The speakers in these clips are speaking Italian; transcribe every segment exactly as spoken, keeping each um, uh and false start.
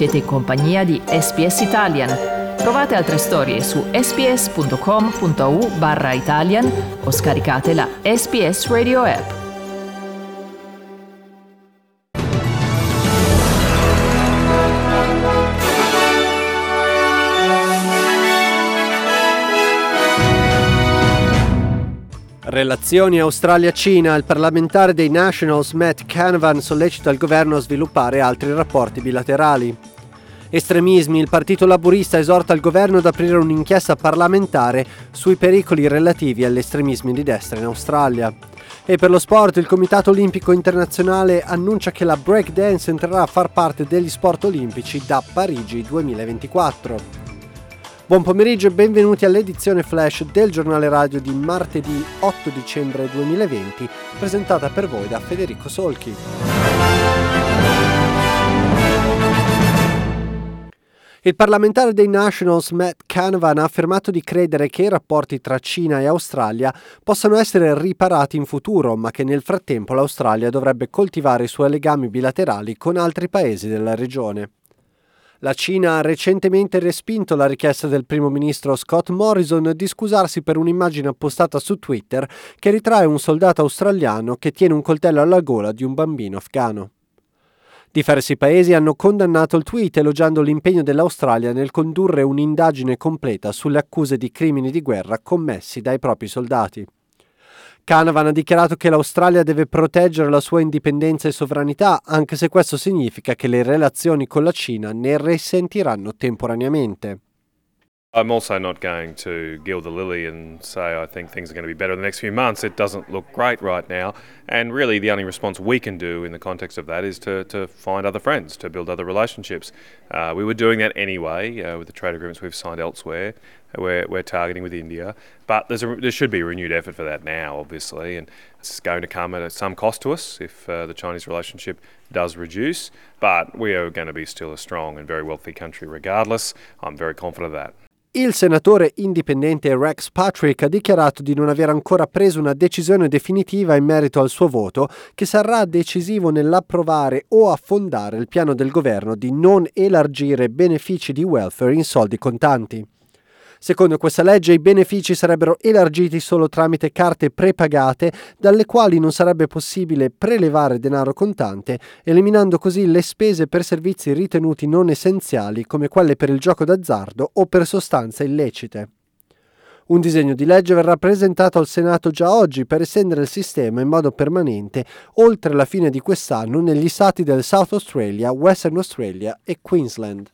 Siete in compagnia di S B S Italian. Trovate altre storie su sbs.com.au barra Italian o scaricate la S B S Radio App. Relazioni Australia-Cina. Il parlamentare dei Nationals Matt Canavan sollecita il governo a sviluppare altri rapporti bilaterali. Estremismi. Il Partito Laburista esorta il governo ad aprire un'inchiesta parlamentare sui pericoli relativi all'estremismo di destra in Australia. E per lo sport il Comitato Olimpico Internazionale annuncia che la break dance entrerà a far parte degli sport olimpici da Parigi duemilaventiquattro. Buon pomeriggio e benvenuti all'edizione flash del giornale radio di martedì otto dicembre duemilaventi, presentata per voi da Federico Solchi. Il parlamentare dei Nationals Matt Canavan ha affermato di credere che i rapporti tra Cina e Australia possano essere riparati in futuro, ma che nel frattempo l'Australia dovrebbe coltivare i suoi legami bilaterali con altri paesi della regione. La Cina ha recentemente respinto la richiesta del primo ministro Scott Morrison di scusarsi per un'immagine postata su Twitter che ritrae un soldato australiano che tiene un coltello alla gola di un bambino afghano. Diversi paesi hanno condannato il tweet elogiando l'impegno dell'Australia nel condurre un'indagine completa sulle accuse di crimini di guerra commessi dai propri soldati. Canavan ha dichiarato che l'Australia deve proteggere la sua indipendenza e sovranità, anche se questo significa che le relazioni con la Cina ne risentiranno temporaneamente. I'm also not going to gild the lily and say I think things are going to be better in the next few months. It doesn't look great right now, and really the only response we can do in the context of that is to to find other friends, to build other relationships. Uh, we were doing that anyway uh, with the trade agreements we've signed elsewhere. We're we're targeting with India, but there's a, there should be a renewed effort for that now, obviously, and it's going to come at some cost to us if uh, the Chinese relationship does reduce. But we are going to be still a strong and very wealthy country regardless. I'm very confident of that. Il senatore indipendente Rex Patrick ha dichiarato di non aver ancora preso una decisione definitiva in merito al suo voto, che sarà decisivo nell'approvare o affondare il piano del governo di non elargire benefici di welfare in soldi contanti. Secondo questa legge i benefici sarebbero elargiti solo tramite carte prepagate dalle quali non sarebbe possibile prelevare denaro contante, eliminando così le spese per servizi ritenuti non essenziali come quelle per il gioco d'azzardo o per sostanze illecite. Un disegno di legge verrà presentato al Senato già oggi per estendere il sistema in modo permanente oltre la fine di quest'anno negli stati del South Australia, Western Australia e Queensland.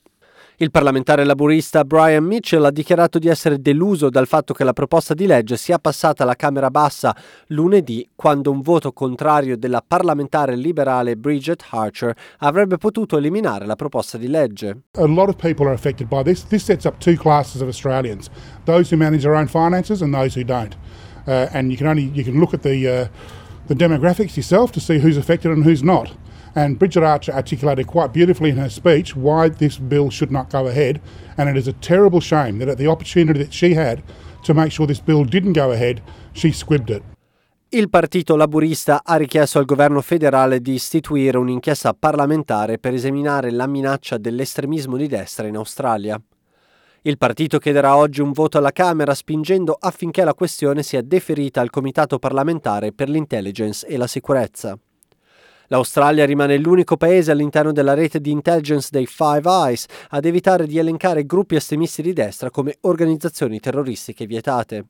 Il parlamentare laburista Brian Mitchell ha dichiarato di essere deluso dal fatto che la proposta di legge sia passata alla Camera Bassa lunedì, quando un voto contrario della parlamentare liberale Bridget Archer avrebbe potuto eliminare la proposta di legge. A lot of people are affected by this. This sets up two classes of Australians: those who manage their own finances and those who don't. Uh, and you can only you can look at the uh, the demographics yourself to see who's affected and who's not. And Bridget Archer articulated quite beautifully in her speech why this bill should not go ahead, and it is a terrible shame that at the opportunity that she had to make sure this bill didn't go ahead, she squibbed it. Il Partito Laburista ha richiesto al governo federale di istituire un'inchiesta parlamentare per esaminare la minaccia dell'estremismo di destra in Australia. Il partito chiederà oggi un voto alla Camera spingendo affinché la questione sia deferita al Comitato parlamentare per l'intelligence e la sicurezza. L'Australia rimane l'unico paese all'interno della rete di intelligence dei Five Eyes ad evitare di elencare gruppi estremisti di destra come organizzazioni terroristiche vietate.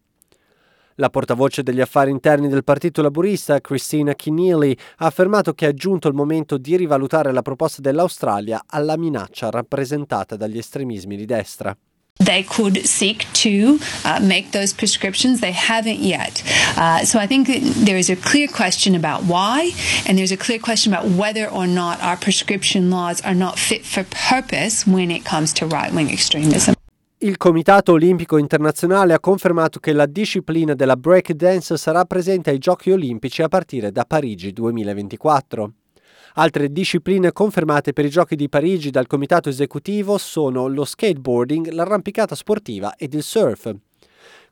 La portavoce degli affari interni del Partito Laburista, Christina Keneally, ha affermato che è giunto il momento di rivalutare la proposta dell'Australia alla minaccia rappresentata dagli estremismi di destra. They could seek to uh, make those prescriptions. They haven't yet. Uh, so I think there is a clear question about why, and there's a clear question about whether or not our prescription laws are not fit for purpose when it comes to right-wing extremism. Il Comitato Olimpico Internazionale ha confermato che la disciplina della break dance sarà presente ai Giochi Olimpici a partire da Parigi duemilaventiquattro. Altre discipline confermate per i Giochi di Parigi dal comitato esecutivo sono lo skateboarding, l'arrampicata sportiva ed il surf.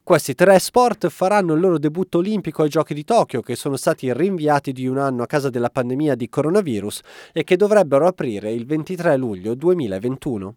Questi tre sport faranno il loro debutto olimpico ai Giochi di Tokyo, che sono stati rinviati di un anno a causa della pandemia di coronavirus e che dovrebbero aprire il ventitré luglio duemilaventuno.